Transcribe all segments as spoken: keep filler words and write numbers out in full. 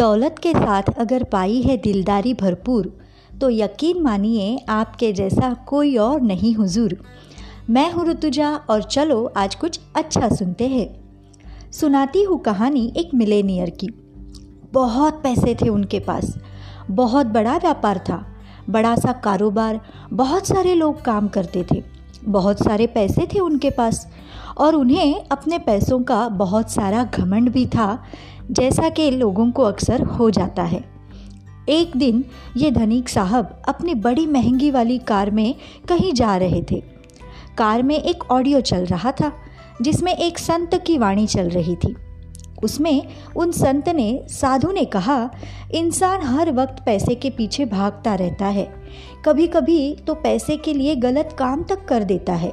दौलत के साथ अगर पाई है दिलदारी भरपूर, तो यकीन मानिए आपके जैसा कोई और नहीं हुजूर। मैं हूँ ऋतुजा और चलो आज कुछ अच्छा सुनते हैं। सुनाती हूँ कहानी एक मिलेनियर की। बहुत पैसे थे उनके पास, बहुत बड़ा व्यापार था, बड़ा सा कारोबार, बहुत सारे लोग काम करते थे, बहुत सारे पैसे थे उनके पास और उन्हें अपने पैसों का बहुत सारा घमंड भी था, जैसा कि लोगों को अक्सर हो जाता है। एक दिन ये धनिक साहब अपनी बड़ी महंगी वाली कार में कहीं जा रहे थे। कार में एक ऑडियो चल रहा था जिसमें एक संत की वाणी चल रही थी। उसमें उन संत ने साधु ने कहा, इंसान हर वक्त पैसे के पीछे भागता रहता है, कभी कभी तो पैसे के लिए गलत काम तक कर देता है,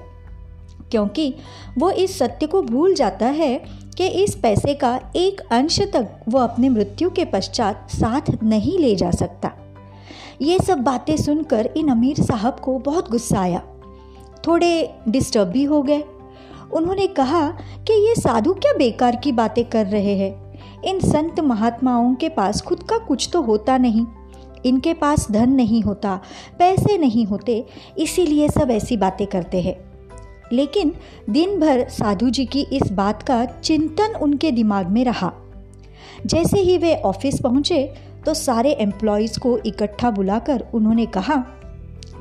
क्योंकि वो इस सत्य को भूल जाता है कि इस पैसे का एक अंश तक वो अपने मृत्यु के पश्चात साथ नहीं ले जा सकता। ये सब बातें सुनकर इन अमीर साहब को बहुत गुस्सा आया, थोड़े डिस्टर्ब भी हो गए। उन्होंने कहा कि ये साधु क्या बेकार की बातें कर रहे हैं, इन संत महात्माओं के पास खुद का कुछ तो होता नहीं, इनके पास धन नहीं होता, पैसे नहीं होते, इसीलिए सब ऐसी बातें करते हैं। लेकिन दिन भर साधु जी की इस बात का चिंतन उनके दिमाग में रहा। जैसे ही वे ऑफिस पहुँचे तो सारे एम्प्लॉयज़ को इकट्ठा बुलाकर उन्होंने कहा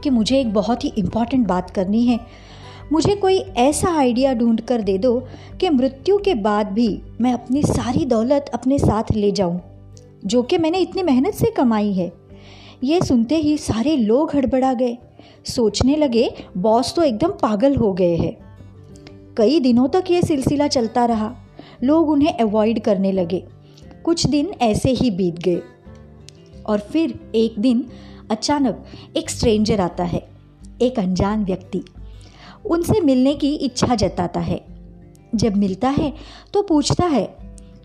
कि मुझे एक बहुत ही इम्पॉर्टेंट बात करनी है, मुझे कोई ऐसा आइडिया ढूंढ कर दे दो कि मृत्यु के बाद भी मैं अपनी सारी दौलत अपने साथ ले जाऊं, जो कि मैंने इतनी मेहनत से कमाई है। ये सुनते ही सारे लोग हड़बड़ा गए, सोचने लगे बॉस तो एकदम पागल हो गए हैं। कई दिनों तक ये सिलसिला चलता रहा, लोग उन्हें अवॉइड करने लगे। कुछ दिन ऐसे ही बीत गए और फिर एक दिन अचानक एक स्ट्रेंजर आता है, एक अनजान व्यक्ति उनसे मिलने की इच्छा जताता है। जब मिलता है तो पूछता है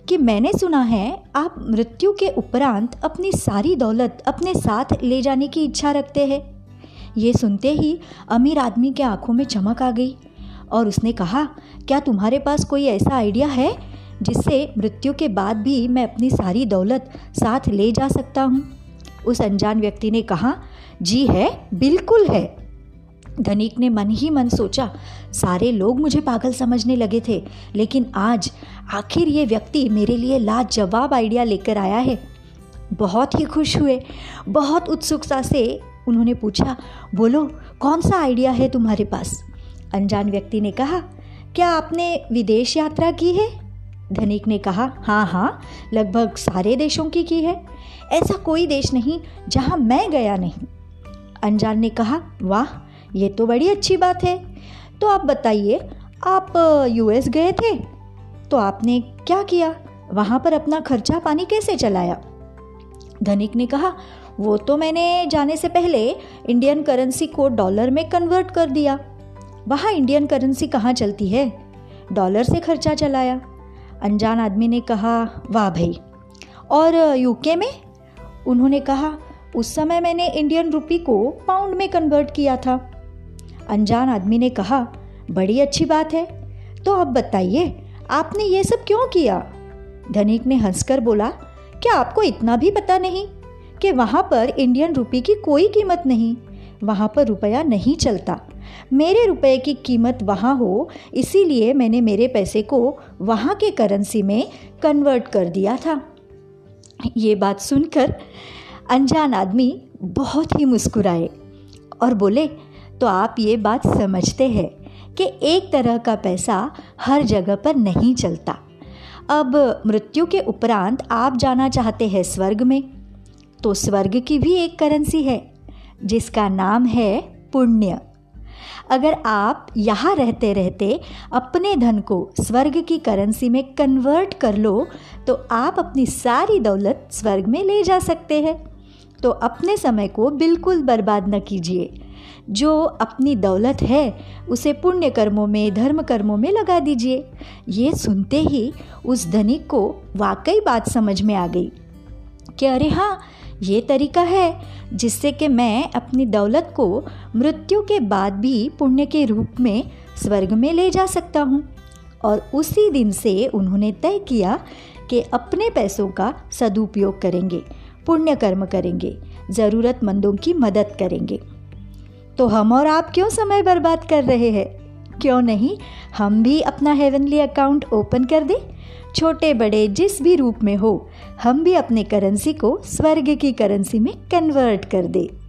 कि मैंने सुना है आप मृत्यु के उपरांत अपनी सारी दौलत अपने साथ ले जाने की इच्छा रखते हैं। ये सुनते ही अमीर आदमी के आंखों में चमक आ गई और उसने कहा, क्या तुम्हारे पास कोई ऐसा आइडिया है जिससे मृत्यु के बाद भी मैं अपनी सारी दौलत साथ ले जा सकता हूँ? उस अनजान व्यक्ति ने कहा, जी है, बिल्कुल है। धनिक ने मन ही मन सोचा, सारे लोग मुझे पागल समझने लगे थे, लेकिन आज आखिर ये व्यक्ति मेरे लिए लाजवाब आइडिया लेकर आया है। बहुत ही खुश हुए, बहुत उत्सुकता से उन्होंने पूछा, बोलो कौन सा आइडिया है तुम्हारे पास? अनजान व्यक्ति ने कहा, क्या आपने विदेश यात्रा की है? धनिक ने कहा, हाँ हाँ, लगभग सारे देशों की की है, ऐसा कोई देश नहीं जहाँ मैं गया नहीं। अनजान ने कहा, वाह, ये तो बड़ी अच्छी बात है। तो आप बताइए, आप यूएस गए थे, तो आपने क्या किया, वहाँ पर अपना खर्चा पानी कैसे चलाया? धनिक ने कहा, वो तो मैंने जाने से पहले इंडियन करेंसी को डॉलर में कन्वर्ट कर दिया। वहाँ इंडियन करेंसी कहाँ चलती है, डॉलर से खर्चा चलाया। अनजान आदमी ने कहा, वाह भाई, और यूके में? उन्होंने कहा, उस समय मैंने इंडियन रुपी को पाउंड में कन्वर्ट किया था। अनजान आदमी ने कहा, बड़ी अच्छी बात है, तो अब बताइए आपने ये सब क्यों किया? धनिक ने हंसकर बोला, क्या आपको इतना भी पता नहीं कि वहाँ पर इंडियन रुपी की कोई कीमत नहीं, वहाँ पर रुपया नहीं चलता। मेरे रुपये की कीमत वहाँ हो, इसीलिए मैंने मेरे पैसे को वहाँ के करेंसी में कन्वर्ट कर दिया था। ये बात सुनकर अनजान आदमी बहुत ही मुस्कुराए और बोले, तो आप ये बात समझते हैं कि एक तरह का पैसा हर जगह पर नहीं चलता। अब मृत्यु के उपरांत आप जाना चाहते हैं स्वर्ग में, तो स्वर्ग की भी एक करेंसी है जिसका नाम है पुण्य। अगर आप यहाँ रहते रहते अपने धन को स्वर्ग की करेंसी में कन्वर्ट कर लो, तो आप अपनी सारी दौलत स्वर्ग में ले जा सकते हैं। तो अपने समय को बिल्कुल बर्बाद न कीजिए, जो अपनी दौलत है उसे पुण्य कर्मों में, धर्म कर्मों में लगा दीजिए। ये सुनते ही उस धनिक को वाकई बात समझ में आ गई कि अरे हाँ, ये तरीका है जिससे कि मैं अपनी दौलत को मृत्यु के बाद भी पुण्य के रूप में स्वर्ग में ले जा सकता हूँ। और उसी दिन से उन्होंने तय किया कि अपने पैसों का सदुपयोग करेंगे, पुण्य कर्म करेंगे, ज़रूरतमंदों की मदद करेंगे। तो हम और आप क्यों समय बर्बाद कर रहे हैं? क्यों नहीं हम भी अपना हेवनली अकाउंट ओपन कर दें। छोटे बड़े जिस भी रूप में हो, हम भी अपने करेंसी को स्वर्ग की करेंसी में कन्वर्ट कर दें।